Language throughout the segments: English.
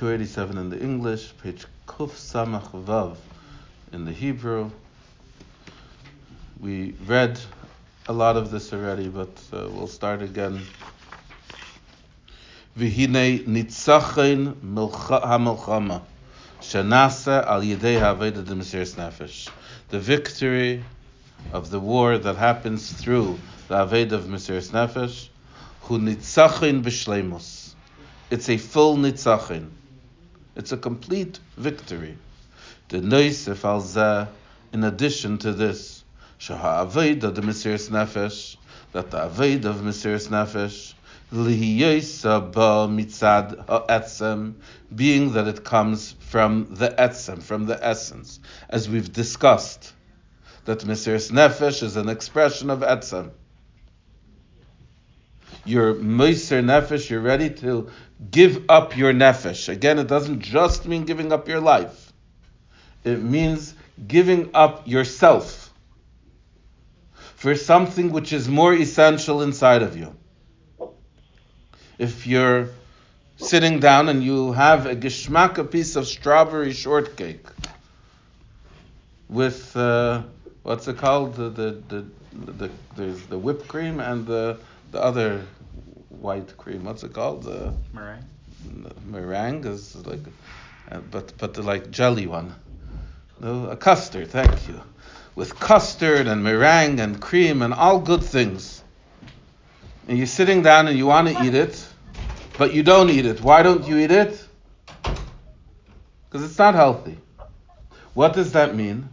287 in the English, page Kuf Samach Vav in the Hebrew. We read a lot of this already, but we'll start again. V'hinei nitzachim hamilchama shenasa al yidei ha'avodah d'mesiras nefesh. The victory of the war that happens through the avodah of mesiras nefesh, hu nitzachim b'shleimus. It's a full nitzachim. It's a complete victory. The noisef al zeh, in addition to this, sheha'avodah d'mesiras nefesh, that the avodah of mesiras nefesh, mitzad ha'etzem, being that it comes from the etzem, from the essence, as we've discussed, that mesiras nefesh is an expression of etzem. Your meiser nefesh, you're ready to give up your nefesh. Again, it doesn't just mean giving up your life. It means giving up yourself for something which is more essential inside of you. If you're sitting down and you have a geschmack, a piece of strawberry shortcake with, what's it called? There's the whipped cream and the other white cream. What's it called? The meringue. Meringue is like, but the like jelly one. No, a custard, thank you. With custard and meringue and cream and all good things. And you're sitting down and you want to eat it, but you don't eat it. Why don't you eat it? Because it's not healthy. What does that mean?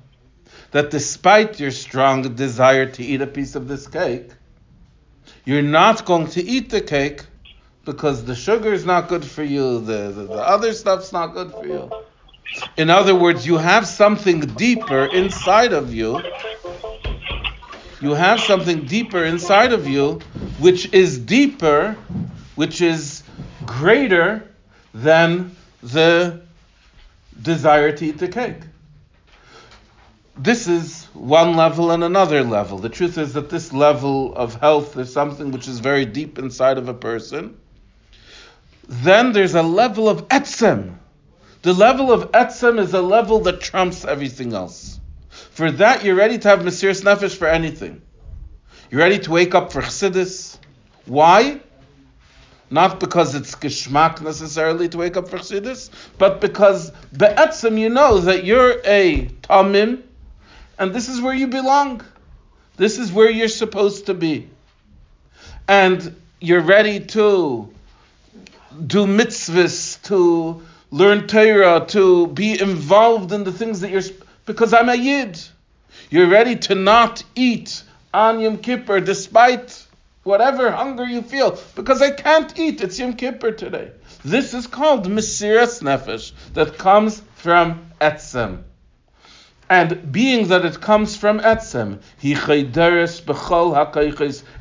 That despite your strong desire to eat a piece of this cake, you're not going to eat the cake because the sugar is not good for you, the other stuff's not good for you. In other words, you have something deeper inside of you. You have something deeper inside of you, which is deeper, which is greater than the desire to eat the cake. This is one level and another level. The truth is that this level of health is something which is very deep inside of a person. Then there's a level of etzem. The level of etzem is a level that trumps everything else. For that, you're ready to have mesiras nefesh for anything. You're ready to wake up for chassidus. Why? Not because it's geschmack necessarily to wake up for chassidus, but because be'etzem you know that you're a tamim, and this is where you belong. This is where you're supposed to be. And you're ready to do mitzvahs, to learn Torah, to be involved in the things that you're... Because I'm a yid. You're ready to not eat on Yom Kippur, despite whatever hunger you feel, because I can't eat. It's Yom Kippur today. This is called mesiras nefesh, that comes from etzem. And being that it comes from etzem,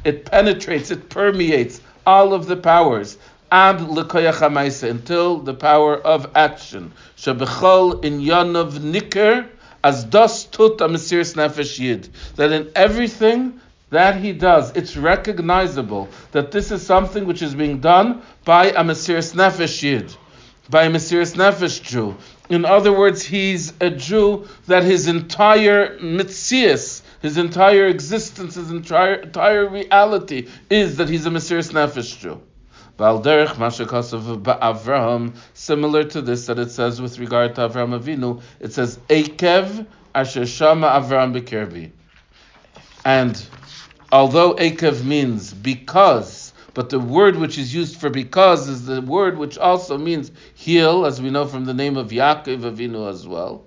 it penetrates, it permeates all of the powers, ad l'koyach ha'maisa, until the power of action. Shebechol inyanav nikr, as das tut a mesiras nefesh yid, that in everything that he does, it's recognizable that this is something which is being done by a mesiras nefesh yid, by a mesiras nefesh Jew. In other words, he's a Jew that his entire mitzias, his entire existence, his entire reality is that he's a mesiras nefesh Jew. Similar to this that it says with regard to Avraham Avinu, it says Eikev asher shama Avraham b'kirbi. And although Eikev means because, but the word which is used for because is the word which also means heal, as we know from the name of Yaakov Avinu as well.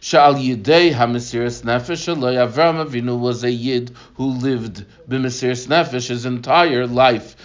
Sha'al yidei ha'mesiras nefesh aloi, Avraham Avinu was a yid who lived b'mesiras nefesh his entire life.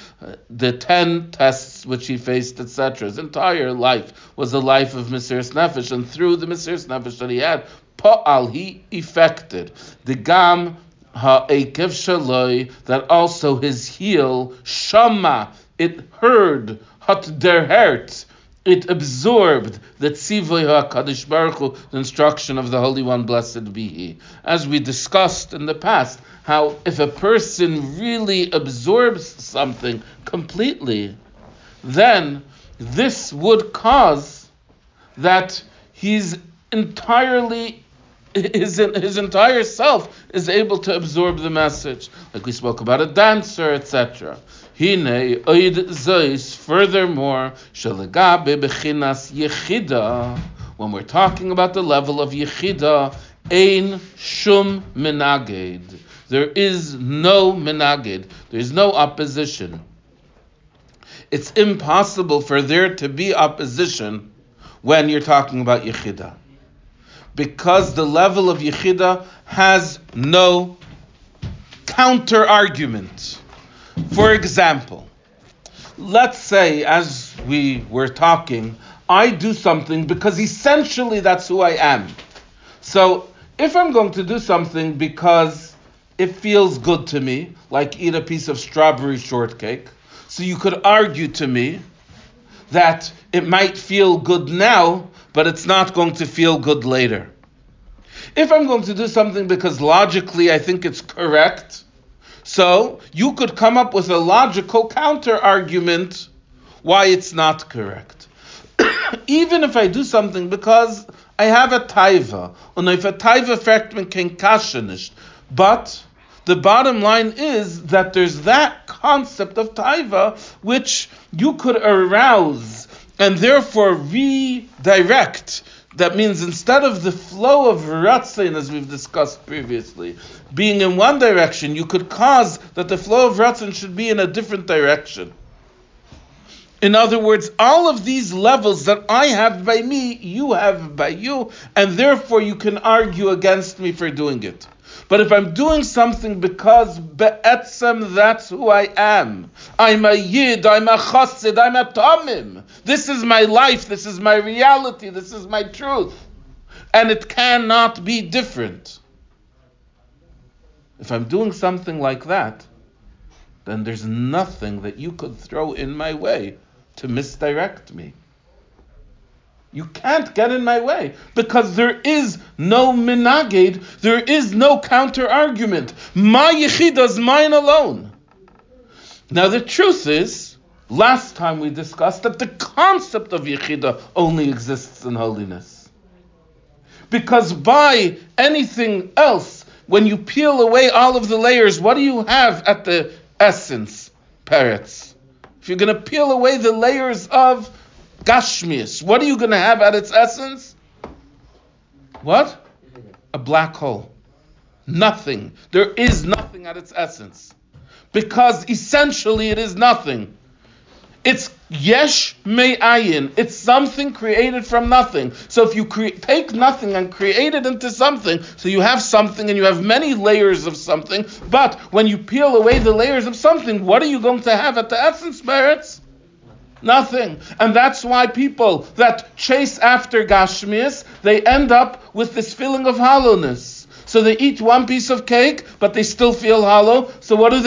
The 10 tests which he faced, etc. His entire life was a life of mesiras nefesh, and through the mesiras nefesh that he had, pa'al, he effected the gam ha'ekev shaloi, that also his heel, shama, it heard, hot der herz, it absorbed the tzivoi ha'kadosh baruch hu, the instruction of the Holy One, blessed be He. As we discussed in the past, how if a person really absorbs something completely, then this would cause that his entire self is able to absorb the message. Like we spoke about a dancer, etc. Hine oid zeis, furthermore, shelegabe bechinas yechida. When we're talking about the level of yechida, ein shum menaged. There is no menaged. There is no opposition. It's impossible for there to be opposition when you're talking about Yechida, because the level of Yechida has no counter-argument. For example, let's say as we were talking, I do something because essentially that's who I am. So if I'm going to do something because it feels good to me, like eat a piece of strawberry shortcake, so you could argue to me that it might feel good now, but it's not going to feel good later. If I'm going to do something because logically I think it's correct, so you could come up with a logical counter-argument why it's not correct. Even if I do something because I have a taiva, and if a taiva fragment can kashanisht, but the bottom line is that there's that concept of taiva which you could arouse and therefore redirect. That means instead of the flow of ratzain, as we've discussed previously, being in one direction, you could cause that the flow of ratzain should be in a different direction. In other words, all of these levels that I have by me, you have by you, and therefore you can argue against me for doing it. But if I'm doing something because be'etzem, that's who I am. I'm a yid, I'm a chassid, I'm a tamim. This is my life, this is my reality, this is my truth. And it cannot be different. If I'm doing something like that, then there's nothing that you could throw in my way to misdirect me. You can't get in my way because there is no minagid, there is no counter-argument. My yechida is mine alone. Now the truth is, last time we discussed that the concept of yechida only exists in holiness. Because by anything else, when you peel away all of the layers, what do you have at the essence, Peretz? If you're going to peel away the layers of Gashmius, what are you going to have at its essence? What? A black hole. Nothing. There is nothing at its essence. Because essentially it is nothing. It's yesh me'ayin. It's something created from nothing. So if you take nothing and create it into something, so you have something and you have many layers of something, but when you peel away the layers of something, what are you going to have at the essence, Peretz? Nothing. And that's why people that chase after Gashmius, they end up with this feeling of hollowness. So they eat one piece of cake, but they still feel hollow. So what do?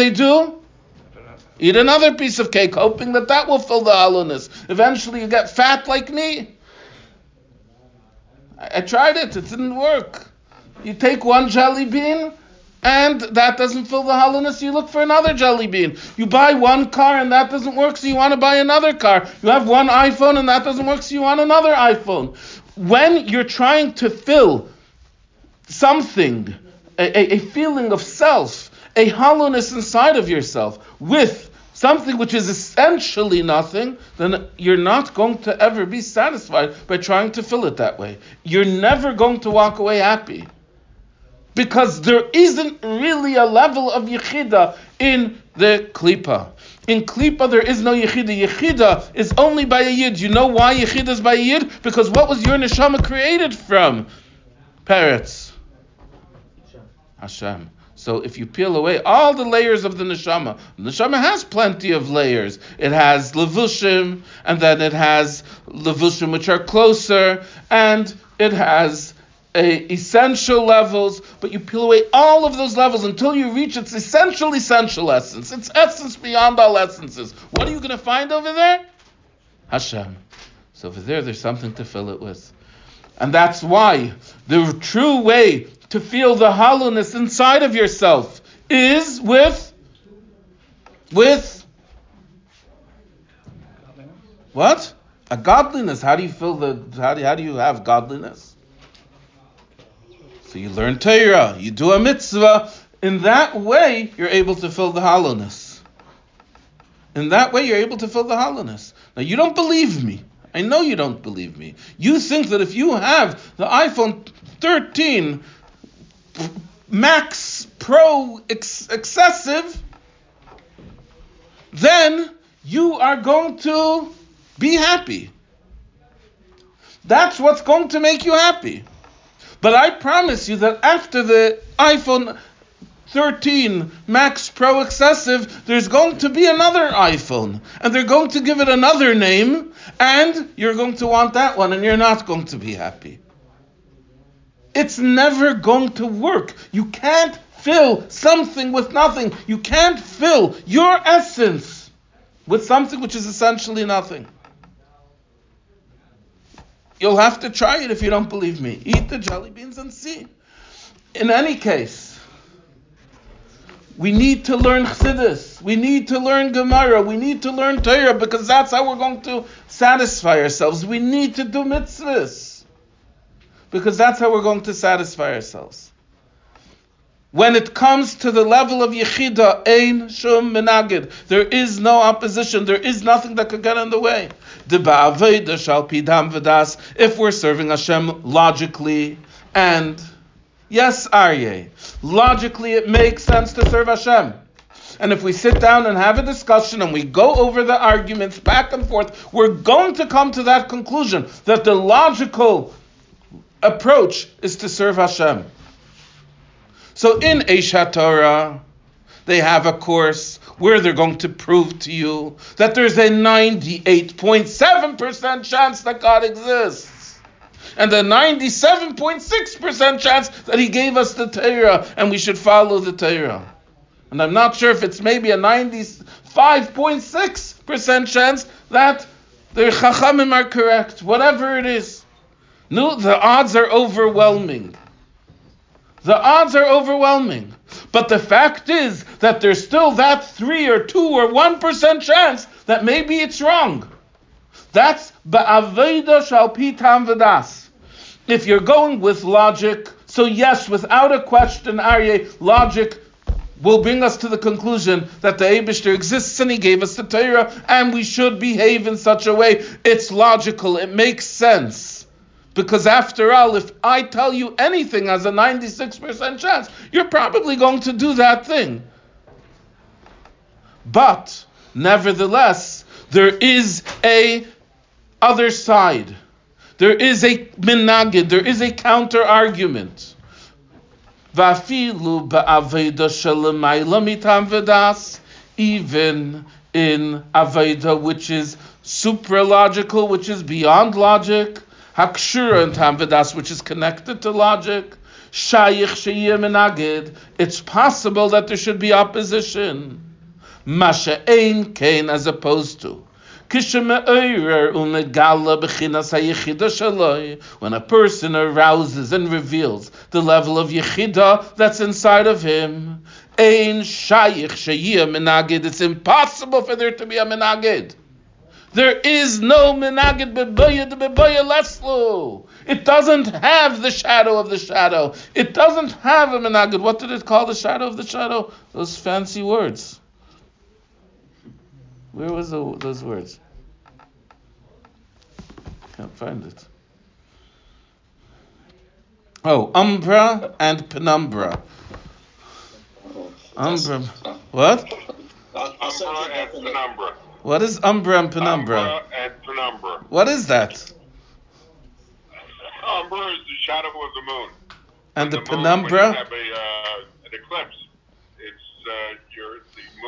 Eat another piece of cake, hoping that that will fill the hollowness. Eventually you get fat like me. I tried it. It didn't work. You take one jelly bean, and that doesn't fill the hollowness, you look for another jelly bean. You buy one car and that doesn't work, so you want to buy another car. You have one iPhone and that doesn't work, so you want another iPhone. When you're trying to fill something, a feeling of self, a hollowness inside of yourself, with something which is essentially nothing, then you're not going to ever be satisfied by trying to fill it that way. You're never going to walk away happy. Because there isn't really a level of Yechida in the Klipa. In Klipa there is no Yechida. Yechida is only by a Yid. You know why Yechida is by a Yid? Because what was your Neshama created from? Peretz. Hashem. So if you peel away all the layers of the Neshama has plenty of layers. It has Levushim, and then it has Levushim which are closer, and it has essential levels, but you peel away all of those levels until you reach its essential essence, its essence beyond all essences. What are you going to find over there? Hashem. So over there, there's something to fill it with. And that's why the true way to feel the hollowness inside of yourself is with what? A godliness, how do you feel how do you have godliness? So you learn Torah, you do a mitzvah. In that way, you're able to fill the hollowness. Now, you don't believe me. I know you don't believe me. You think that if you have the iPhone 13 Max Pro excessive, then you are going to be happy. That's what's going to make you happy. But I promise you that after the iPhone 13 Max Pro excessive, there's going to be another iPhone, and they're going to give it another name, and you're going to want that one, and you're not going to be happy. It's never going to work. You can't fill something with nothing. You can't fill your essence with something which is essentially nothing. You'll have to try it if you don't believe me. Eat the jelly beans and see. In any case, we need to learn Chassidus. We need to learn Gemara. We need to learn Torah, because that's how we're going to satisfy ourselves. We need to do mitzvahs, because that's how we're going to satisfy ourselves. When it comes to the level of Yechida, Ein Shum Menagid, there is no opposition. There is nothing that could get in the way. If we're serving Hashem logically and... yes, Aryeh, logically it makes sense to serve Hashem. And if we sit down and have a discussion and we go over the arguments back and forth, we're going to come to that conclusion that the logical approach is to serve Hashem. So in Eish HaTorah, they have a course where they're going to prove to you that there's a 98.7% chance that God exists, and a 97.6% chance that he gave us the Torah and we should follow the Torah. And I'm not sure if it's maybe a 95.6% chance that the Chachamim are correct. Whatever it is. No, the odds are overwhelming. But the fact is that there's still that 3 or 2 or 1% chance that maybe it's wrong. That's ba'aveda shal pi tam v'das. If you're going with logic, so yes, without a question, Aryeh, logic will bring us to the conclusion that the Eibishter exists and he gave us the Torah and we should behave in such a way. It's logical. It makes sense. Because after all, if I tell you anything as a 96% chance, you're probably going to do that thing. But, nevertheless, there is a other side. There is a minagid. There is a counter argument. Even in aveda, which is supralogical, which is beyond logic, hakshura and tam v'das, which is connected to logic, shayich sheyeh minagid, it's possible that there should be opposition. Masha ein kain, as opposed to when a person arouses and reveals the level of Yechidah that's inside of him, it's impossible for there to be a Menagid. There is no Menagid b'bayad leslu. It doesn't have the shadow of the shadow. It doesn't have a Menagid. What did it call the shadow of the shadow? Those fancy words. Where was those words? Can't find it. Oh, umbra and penumbra. Umbra. What? Umbra and penumbra. What is umbra and penumbra? What is that? Umbra is the shadow of the moon. And the penumbra? When you have an eclipse, the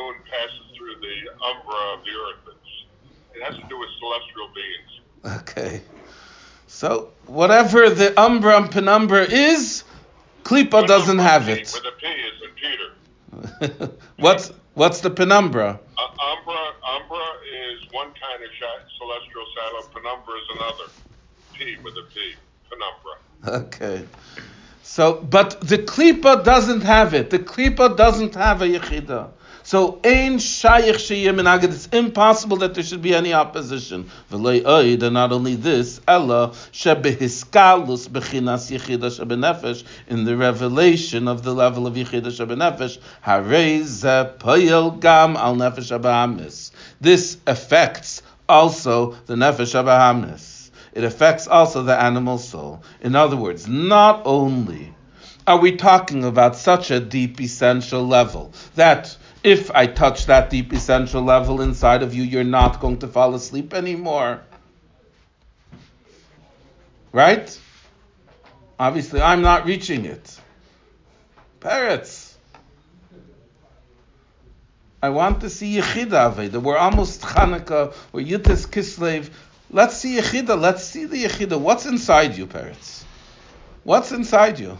moon passes through the umbra of the earth. It has to do with celestial beings. Okay. So, whatever the umbra and penumbra is, Klippa doesn't have it. With a P is in Peter. What's the penumbra? Umbra is one kind of celestial shadow. Penumbra is another. P with a P. Penumbra. Okay. So, but the Klippa doesn't have it. The Klippa doesn't have a Yechidah. So ein shayich sheyeh minagid. It's impossible that there should be any opposition. V'lei oid, and not only this, ella shebehiskalus bechinas yechida shebenefesh, in the revelation of the level of yechida shebenefesh, harei ze poyel gam al nefesh abahamis. This affects also the nefesh abahamis. It affects also the animal soul. In other words, not only are we talking about such a deep essential level that if I touch that deep essential level inside of you, you're not going to fall asleep anymore. Right? Obviously, I'm not reaching it. Parrots. I want to see Yechida Aveda. We're almost Chanukah. We're Yutis Kislev. Let's see Yechida. Let's see the Yechida. What's inside you, parrots? What's inside you?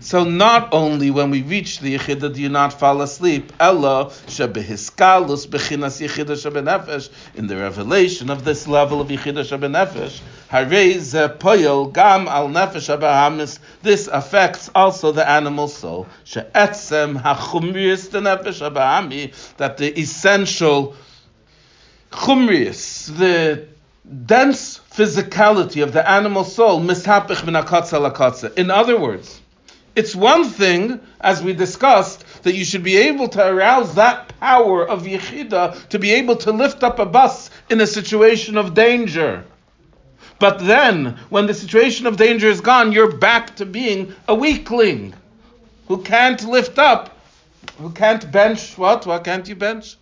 So not only when we reach the Yechidah do you not fall asleep, Ella shebehiskalus bechinas Yechidah shebenefesh, in the revelation of this level of Yechidah shebenefesh, harei ze poyel gam al nefesh habahamis. This affects also the animal soul. She'etzem hachumrius the nefesh habahami, that the essential chumrius, the dense physicality of the animal soul, mishapich min hakatsa lakatsa. In other words, it's one thing, as we discussed, that you should be able to arouse that power of Yechida to be able to lift up a bus in a situation of danger. But then, when the situation of danger is gone, you're back to being a weakling who can't lift up, who can't bench, what? Why can't you bench?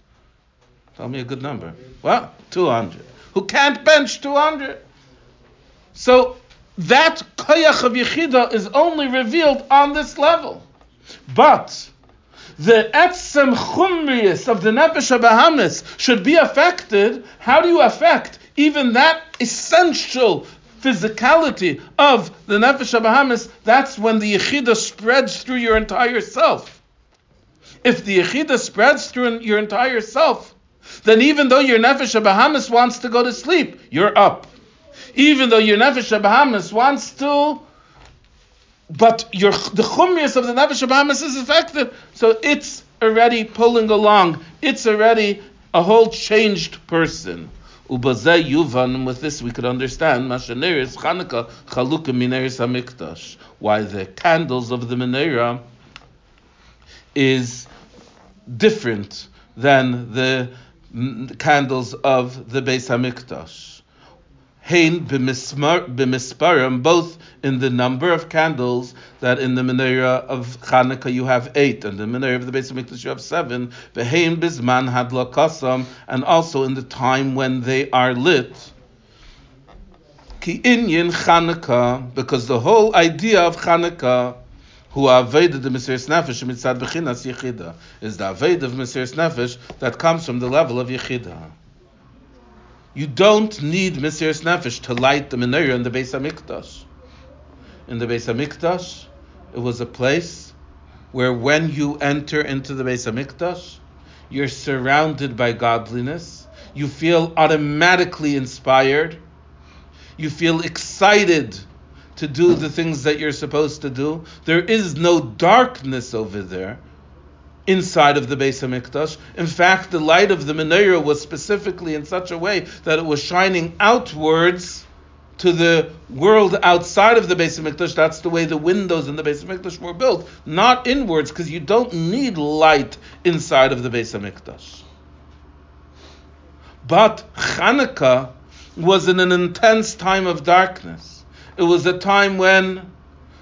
Tell me a good number. What? 200. Who can't bench 200? So, that koyach of Yechidah is only revealed on this level. But the etzem chumrius of the nefesh habahamis should be affected. How do you affect even that essential physicality of the nefesh habahamis? That's when the Yechidah spreads through your entire self. If the Yechidah spreads through your entire self, then even though your nefesh habahamis wants to go to sleep, you're up. Even though your nefesh habahamis wants to, but the chumrius of the nefesh habahamis is affected, so it's already pulling along. It's already a whole changed person. Ubazeh yuvan. With this, we could understand Mashaneris Chanukah Chalukah Mineris Hamikdash. Why the candles of the menorah is different than the candles of the Beis Hamikdash. Hein b'misparim, both in the number of candles, that in the menorah of Chanukah you have 8, and the menorah of the Beis Hamikdash you have 7. V'hein b'zman hadlakasam, and also in the time when they are lit. Ki inyan Chanukah, because the whole idea of Chanukah, who aved the Mesiras Nefesh mitzad b'chinas Yechidah, is the aved of Mesiras Nefesh that comes from the level of Yechidah. You don't need Mesiras Nefesh to light the menorah in the Beis Hamikdash. In the Beis Hamikdash, it was a place where when you enter into the Beis Hamikdash, you're surrounded by godliness. You feel automatically inspired. You feel excited to do the things that you're supposed to do. There is no darkness over there inside of the Beis Hamikdash. In fact, the light of the menorah was specifically in such a way that it was shining outwards to the world outside of the Beis Hamikdash. That's the way the windows in the Beis Hamikdash were built, not inwards, because you don't need light inside of the Beis Hamikdash. But Chanukah was in an intense time of darkness. It was a time when,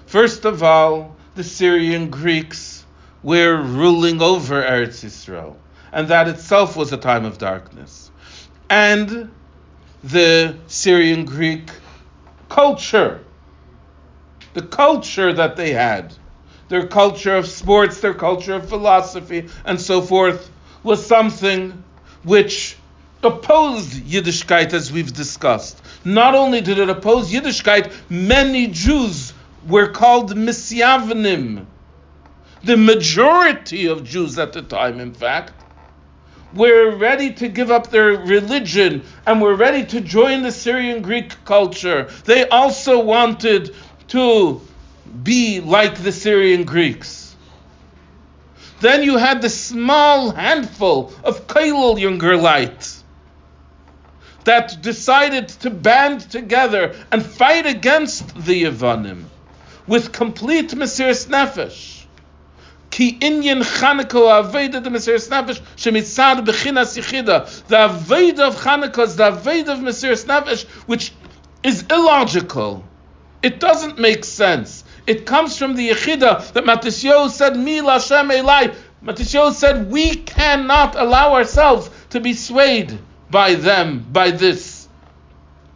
first of all, the Syrian Greeks we're ruling over Eretz Yisrael, and that itself was a time of darkness. And the Syrian Greek culture, the culture that they had, their culture of sports, their culture of philosophy, and so forth, was something which opposed Yiddishkeit, as we've discussed. Not only did it oppose Yiddishkeit, many Jews were called Misyavanim. The majority of Jews at the time, in fact, were ready to give up their religion and were ready to join the Syrian Greek culture. They also wanted to be like the Syrian Greeks. Then you had the small handful of Kailul Jungerleit that decided to band together and fight against the Yevanim with complete Mesiras Nefesh. Ki inyan Chanukah aveda de Mesiras Nefesh shemitzad bechinas yichida. The aveda of Chanukah is the aveda of Mesiras Nefesh, which is illogical. It doesn't make sense. It comes from the Yechidah that Matisyahu said, Mi L'Hashem Elai. Matisyahu said, we cannot allow ourselves to be swayed by them, by this.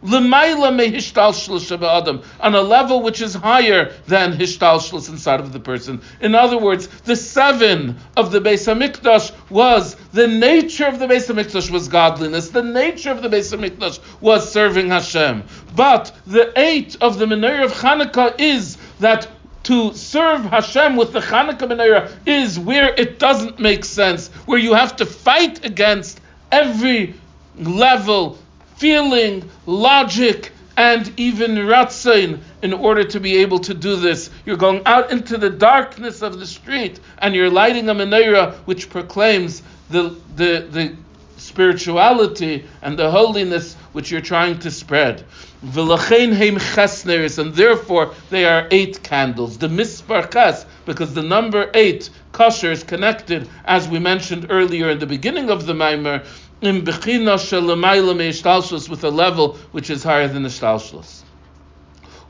L'mayla mehishtalshlus ba'adam, on a level which is higher than hishtalshlus inside of the person. In other words, the 7 of the Beis HaMikdash was, the nature of the Beis HaMikdash was godliness. The nature of the Beis HaMikdash was serving Hashem. But the 8 of the Menorah of Chanukah is that to serve Hashem with the Chanukah menorah is where it doesn't make sense, where you have to fight against every level, feeling, logic, and even ratzain in order to be able to do this. You're going out into the darkness of the street and you're lighting a menorah which proclaims the spirituality and the holiness which you're trying to spread. And therefore they are 8 candles. The mispar ches, because the number 8 kasher is connected, as we mentioned earlier in the beginning of the Maimer, in bechina shelamayla meishtalshus, with a level which is higher than the shtalshus.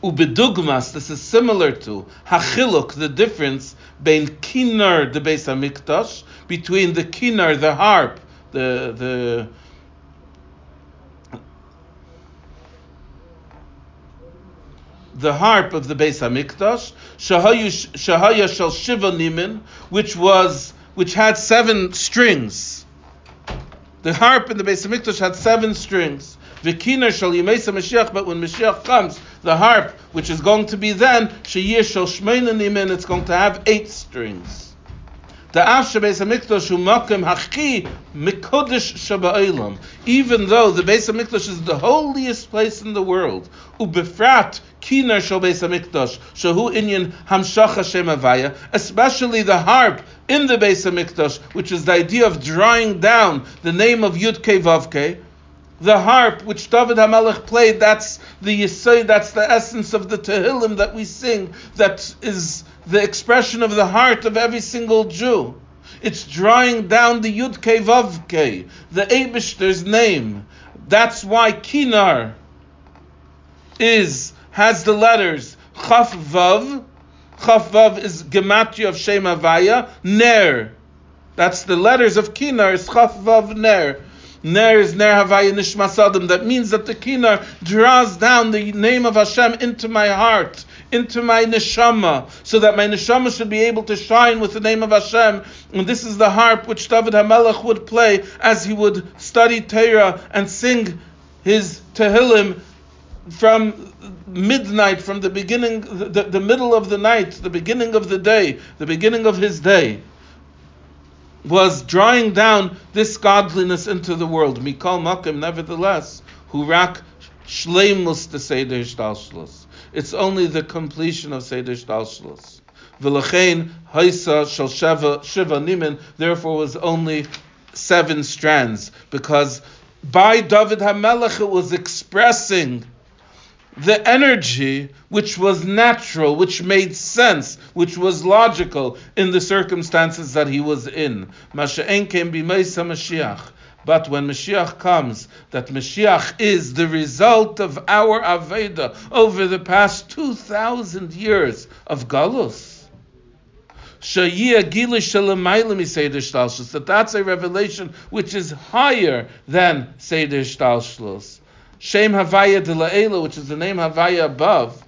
Ubedugmas, this is similar to hachiluk, the difference between kinar, the Beis Hamikdash, between the kinar, the harp, the harp of the Beis Hamikdash, shahaya shel shiva nimin, which had 7 strings. The harp in the Beis Hamikdash had 7 strings. V'kinar shel yimeis Mashiach, but when Mashiach comes, the harp, which is going to be then sheyeh shel shmeina nimin, it's going to have 8 strings. Even though the Beis Hamikdash is the holiest place in the world, especially the harp in the Beis Hamikdash, which is the idea of drawing down the name of Yudke Vavke, the harp which David HaMelech played, that's the Yisei, that's the essence of the Tehillim that we sing, that is the expression of the heart of every single Jew. It's drawing down the Yud Kei Vav Kei, the Eibishter's name. That's why Kinar has the letters Chaf Vav. Chaf Vav is Gematria of Shem Havaya. Ner. That's the letters of Kinar. It's Chaf Vav Ner. Ner is Ner Havaya Nishmas Adam. That means that the Kinar draws down the name of Hashem into my heart, into my neshama, so that my neshama should be able to shine with the name of Hashem. And this is the harp which David HaMelech would play as he would study Torah and sing his Tehillim from midnight, from the beginning, the middle of the night, the beginning of the day, the beginning of his day, was drawing down this godliness into the world. Mikol Makim, nevertheless, Hurak Shleimus to say the Hishtalshlus. It's only the completion of Seder Shtalshlus. V'lachein Haisa Shel Shiva Nimin, therefore was only 7 strands, because by David HaMelech it was expressing the energy which was natural, which made sense, which was logical in the circumstances that he was in. Masha'en kem b'meisa Mashiach. But when Mashiach comes, that Mashiach is the result of our Aveda over the past 2,000 years of Galus. That that's a revelation which is higher than Seder Shtalshlus. Shem Havaya de La'ela, which is the name Havaya above,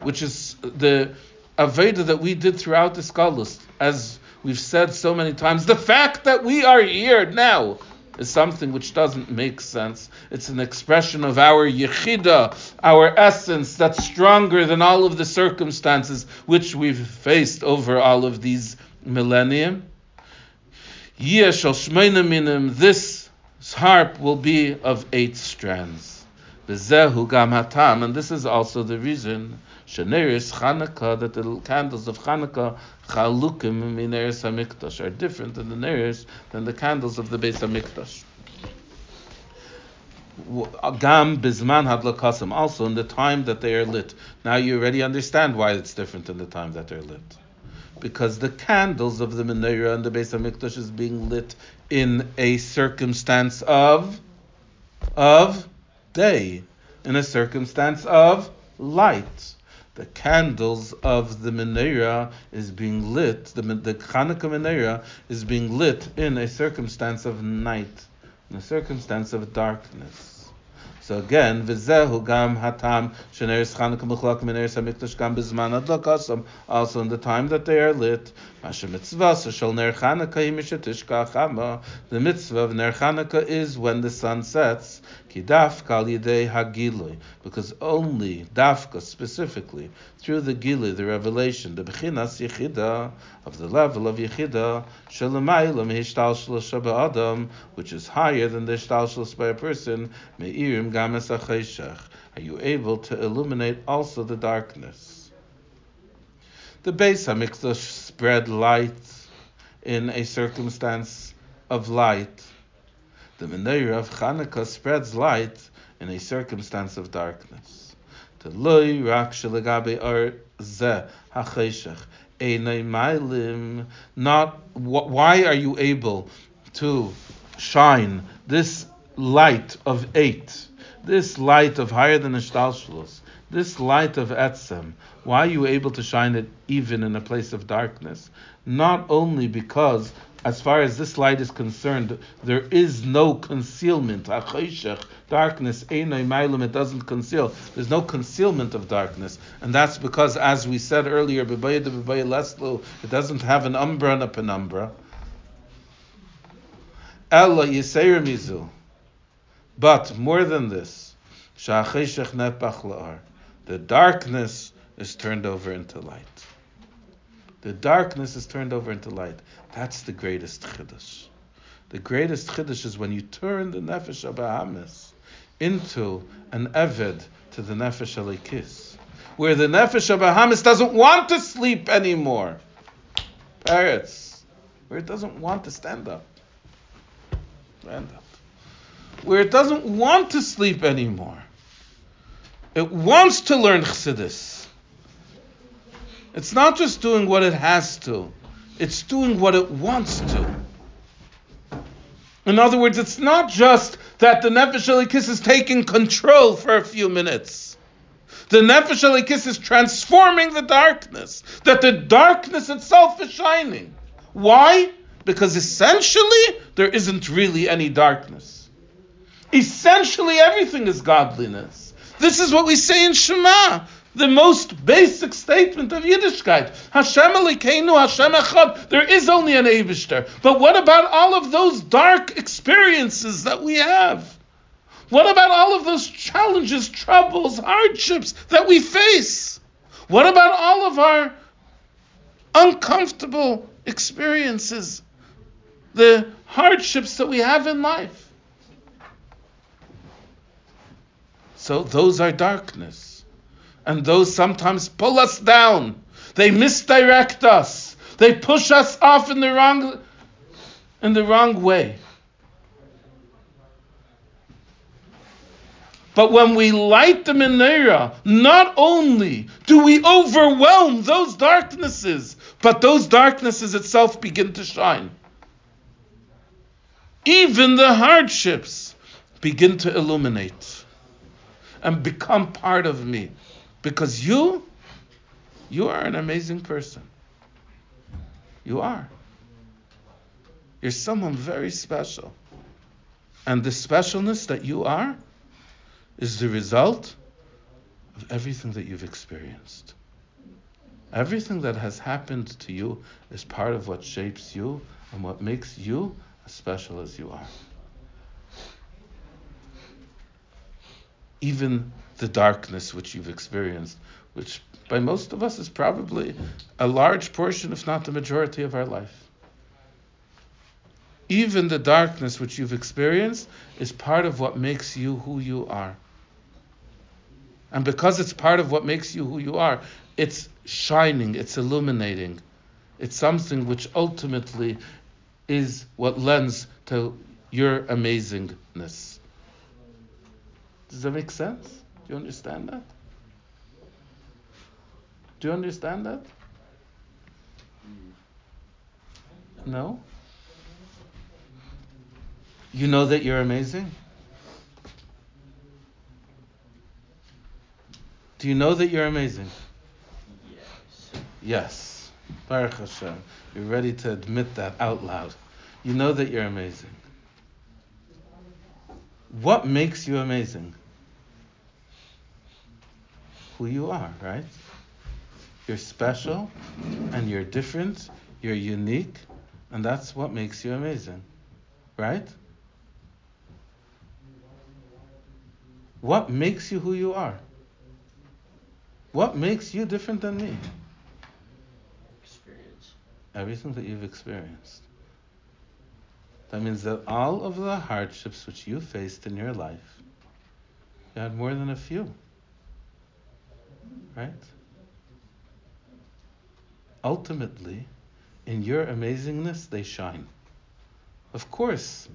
which is the Aveda that we did throughout this Galus, as we've said so many times. The fact that we are here now is something which doesn't make sense. It's an expression of our Yechidah, our essence that's stronger than all of the circumstances which we've faced over all of these millennium. This harp will be of 8 strands. B'zehu gam hatam, and this is also the reason sheneris Chanukah, that the candles of Chanukah chalukim min neris hamikdash are different than the neris than the candles of the Beis Hamikdash. Gam bizman hadlakasim, also in the time that they are lit. Now you already understand why it's different in the time that they're lit, because the candles of the menorah and the Beis Hamikdash is being lit in a circumstance of day, in a circumstance of light. The candles of the menorah is being lit. The Chanukah menorah is being lit in a circumstance of night, in a circumstance of darkness. So again, v'zehu gam hatam sheneris Chanukah mechalak mineris hamikdash gam b'zman hadlakasam, also in the time that they are lit. Masha mitzvah shel ner Chanukah mishetishkach hama, the mitzvah of ner Chanukah is when the sun sets. Kidafka al yidei hagilui, because only dafka specifically through the gilui, the revelation, the bechinas yechida, of the level of yechida, shelamaylam hishtalshlus ba'adam, which is higher than the hishtalshlus by a person, meirim games achayshach, are you able to illuminate also the darkness? The Beis Hamikdash spread light in a circumstance of light. The menorah of Chanukah spreads light in a circumstance of darkness. Teloi rak shelegabe or ze hacheshach einay mailim. Not why are you able to shine this light of 8, this light of higher than hishtalshlus, this light of etzem? Why are you able to shine it even in a place of darkness? Not only because, as far as this light is concerned, there is no concealment. Darkness, it doesn't conceal. There's no concealment of darkness. And that's because, as we said earlier, it doesn't have an umbra and a penumbra. But more than this, the darkness is turned over into light. The darkness is turned over into light. That's the greatest chiddush. The greatest chiddush is when you turn the nefesh abahamis into an eved to the nefesh alikis, where the nefesh abahamis doesn't want to sleep anymore. Parrots, where it doesn't want to stand up, where it doesn't want to sleep anymore. It wants to learn chassidus. It's not just doing what it has to. It's doing what it wants to. In other words, it's not just that the Nefesh Elikis is taking control for a few minutes. The Nefesh Elikis is transforming the darkness, that the darkness itself is shining. Why? Because essentially, there isn't really any darkness. Essentially, everything is godliness. This is what we say in Shema, the most basic statement of Yiddishkeit. Hashem Elokeinu, Hashem Echad. There is only an Eibishter. But what about all of those dark experiences that we have? What about all of those challenges, troubles, hardships that we face? What about all of our uncomfortable experiences, the hardships that we have in life? So those are darkness. And those sometimes pull us down. They misdirect us. They push us off in the wrong way. But when we light the menorah, not only do we overwhelm those darknesses, but those darknesses itself begin to shine. Even the hardships begin to illuminate and become part of me. Because you are an amazing person. You are. You're someone very special. And the specialness that you are is the result of everything that you've experienced. Everything that has happened to you is part of what shapes you and what makes you as special as you are. Even the darkness which you've experienced, which by most of us is probably a large portion, if not the majority of our life. Even the darkness which you've experienced is part of what makes you who you are. And because it's part of what makes you who you are, it's shining, it's illuminating. It's something which ultimately is what lends to your amazingness. Does that make sense? Do you understand that? Do you understand that? No? You know that you're amazing? Do you know that you're amazing? Yes. Yes. Baruch Hashem. You're ready to admit that out loud. You know that you're amazing. What makes you amazing? Who you are, right? You're special and you're different, you're unique, and that's what makes you amazing, right? What makes you who you are? What makes you different than me? Experience. Everything that you've experienced. That means that all of the hardships which you faced in your life, you had more than a few, right? Ultimately, in your amazingness, they shine. Of course,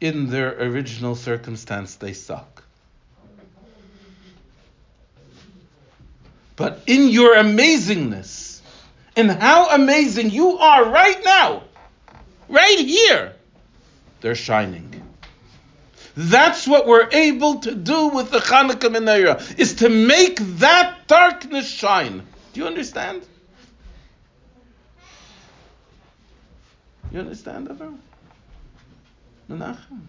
in their original circumstance, they suck. But in your amazingness, in how amazing you are right now, right here, they're shining. That's what we're able to do with the Chanukah Menorah, is to make that darkness shine. Do you understand? You understand, everyone? Menachem.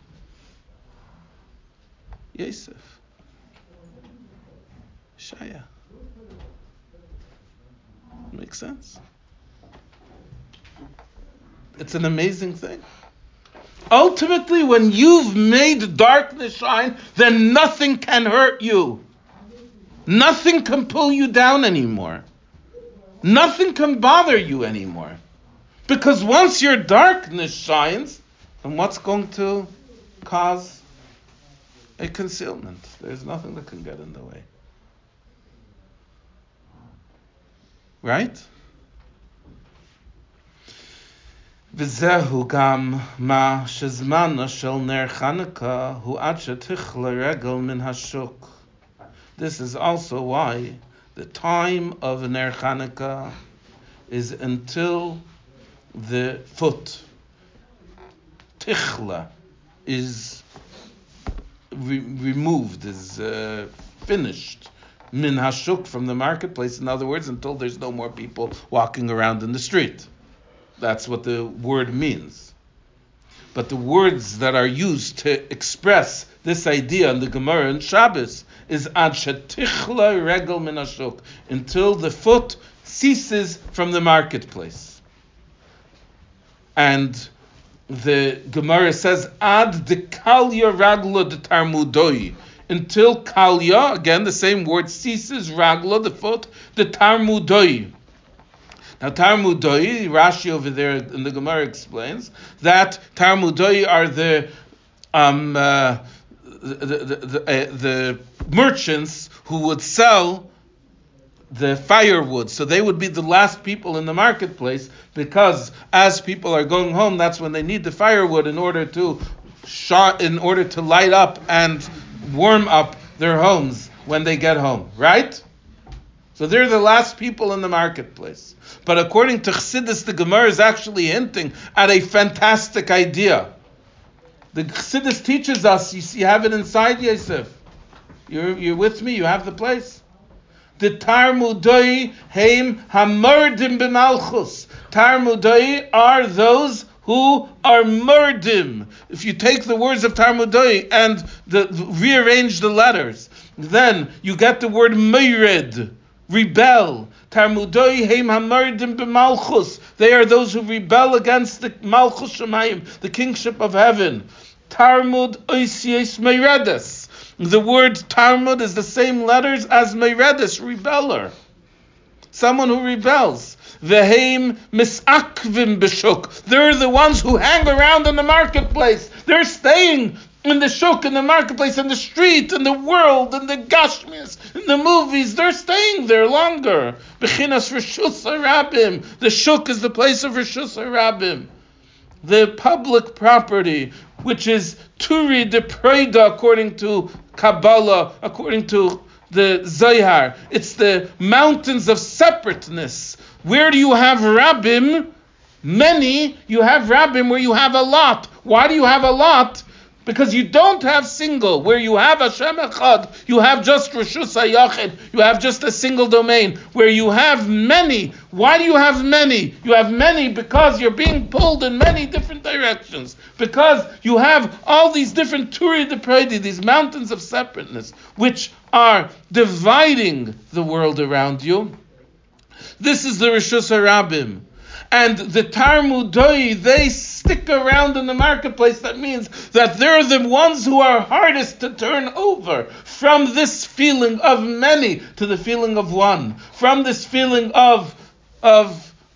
Yosef. Shaya. Makes sense? It's an amazing thing. Ultimately, when you've made darkness shine, then nothing can hurt you. Nothing can pull you down anymore. Nothing can bother you anymore. Because once your darkness shines, then what's going to cause a concealment? There's nothing that can get in the way. Right? V'zehu gam ma shezmano shel ner Chanukah hu ad shetichle regel min hashuk. This is also why the time of ner Chanukah is until the foot. Tichla is removed, is finished. Min hashuk, from the marketplace, in other words, until there's no more people walking around in the street. That's what the word means. But the words that are used to express this idea in the Gemara and Shabbos is ad shetichla regel min hashuk, until the foot ceases from the marketplace. And the Gemara says ad dekalya ragla detarmudoi, until kalya, again the same word, ceases, ragla, the foot, the tarmudoi. Now tarmudoi, Rashi over there in the Gemara explains that tarmudoi are the merchants who would sell the firewood. So they would be the last people in the marketplace, because as people are going home, that's when they need the firewood in order to light up and warm up their homes when they get home, right? So they're the last people in the marketplace. But according to Chassidus, the Gemara is actually hinting at a fantastic idea. The Chassidus teaches us, you have it inside, Yosef. You're with me, you have the place. The Tarmudoi heim hamurdim b'malchus. Tarmudoi are those who are murdim. If you take the words of Tarmudoi and rearrange the letters, then you get the word meirid, rebel. Tarmudoi heim hamurdim b'malchus. They are those who rebel against the malchus shemayim, the kingship of heaven. Tarmud oisies meiredes. The word Tarmud is the same letters as meiredes, rebeller. Someone who rebels. V'heim misakvim b'shuk. They're the ones who hang around in the marketplace. They're staying in the shuk, in the marketplace, in the street, in the world, in the gashmis, in the movies, they're staying there longer. Bechinas Rishus Harabim. The shuk is the place of Rishus Harabim. The public property, which is Turi de Preda, according to Kabbalah, according to the Zohar. It's the mountains of separateness. Where do you have Rabbim? Many. You have Rabbim where you have a lot. Why do you have a lot? Because you don't have single. Where you have Hashem Echad, you have just Rishus HaYachid. You have just a single domain. Where you have many. Why do you have many? You have many because you're being pulled in many different directions. Because you have all these different Turi de Predi, these mountains of separateness, which are dividing the world around you. This is the Rishus HaRabim. And the Tarmudoi, they stick around in the marketplace. That means that they're the ones who are hardest to turn over from this feeling of many to the feeling of one, from this feeling of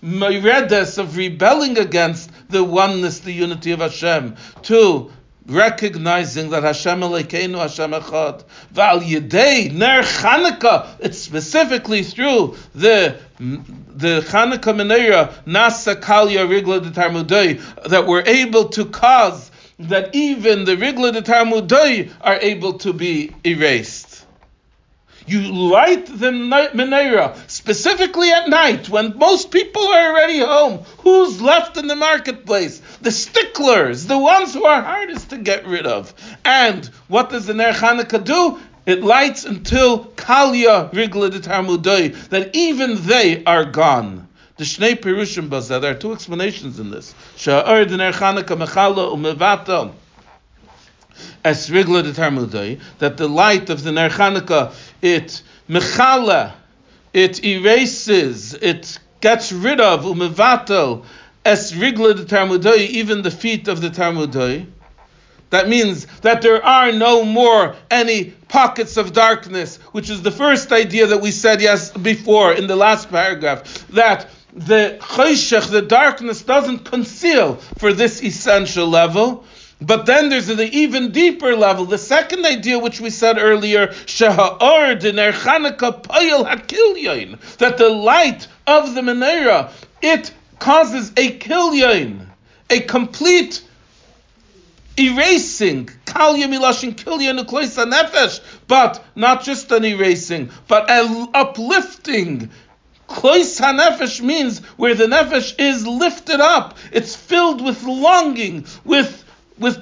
Meredes, of rebelling against the oneness, the unity of Hashem, to recognizing that Hashem Elokeinu, Hashem Echad. Val Yedei Ner Chanukah, it's specifically through the Chanukah menorah, Nasa Kalya Rigla de Tarmudai, that we're able to cause that even the Rigla de Tarmudai are able to be erased. You light the menorah specifically at night when most people are already home. Who's left in the marketplace? The sticklers, the ones who are hardest to get rid of. And what does the Ner Chanukah do? It lights until Kalya Rigla de Tarmudai, that even they are gone. The Shnei Pirushim Bazeh, there are two explanations in this. Sha'ar de Ner Chanukah Mechala Umevatel Es Rigla de Tarmudai, that the light of the Ner Chanukah, it mechala, it erases, it gets rid of, umevatel, es rigla de Tarmudai, even the feet of the Tarmudai. That means that there are no more any pockets of darkness, which is the first idea that we said before in the last paragraph, that the choshech, the darkness, doesn't conceal for this essential level. But then there's the even deeper level, the second idea which we said earlier, Sheha'or de Ner Chanukah Poyel HaKilyon, that the light of the menorah, it causes a kilyon, a complete erasing, Kalya Milashin Kilyon Uklois HaNefesh, but not just an erasing, but an uplifting. Klois HaNefesh means where the nefesh is lifted up, it's filled with longing, with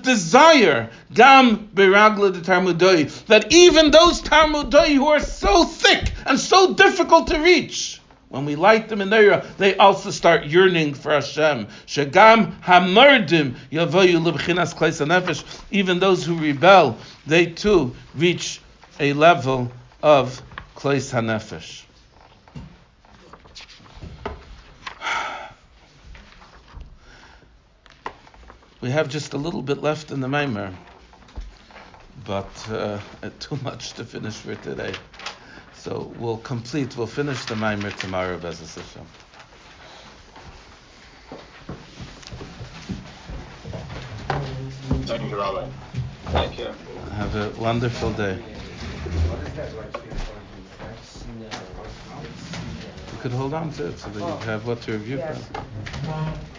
desire, gam beragla de Tarmudai, that even those Tarmudai who are so thick and so difficult to reach, when we light the menorah, they also start yearning for Hashem. Shegam hamardim yavayu lebchinas kleis hanefesh. Even those who rebel, they too reach a level of kleis hanefesh. We have just a little bit left in the Maimer, but too much to finish for today. So we'll finish the Maimer tomorrow, Be'ezras Hashem. Thank you, Rabbi. Thank you. Have a wonderful day. What is that right here? You could hold on to it so that you have what to review. Yes.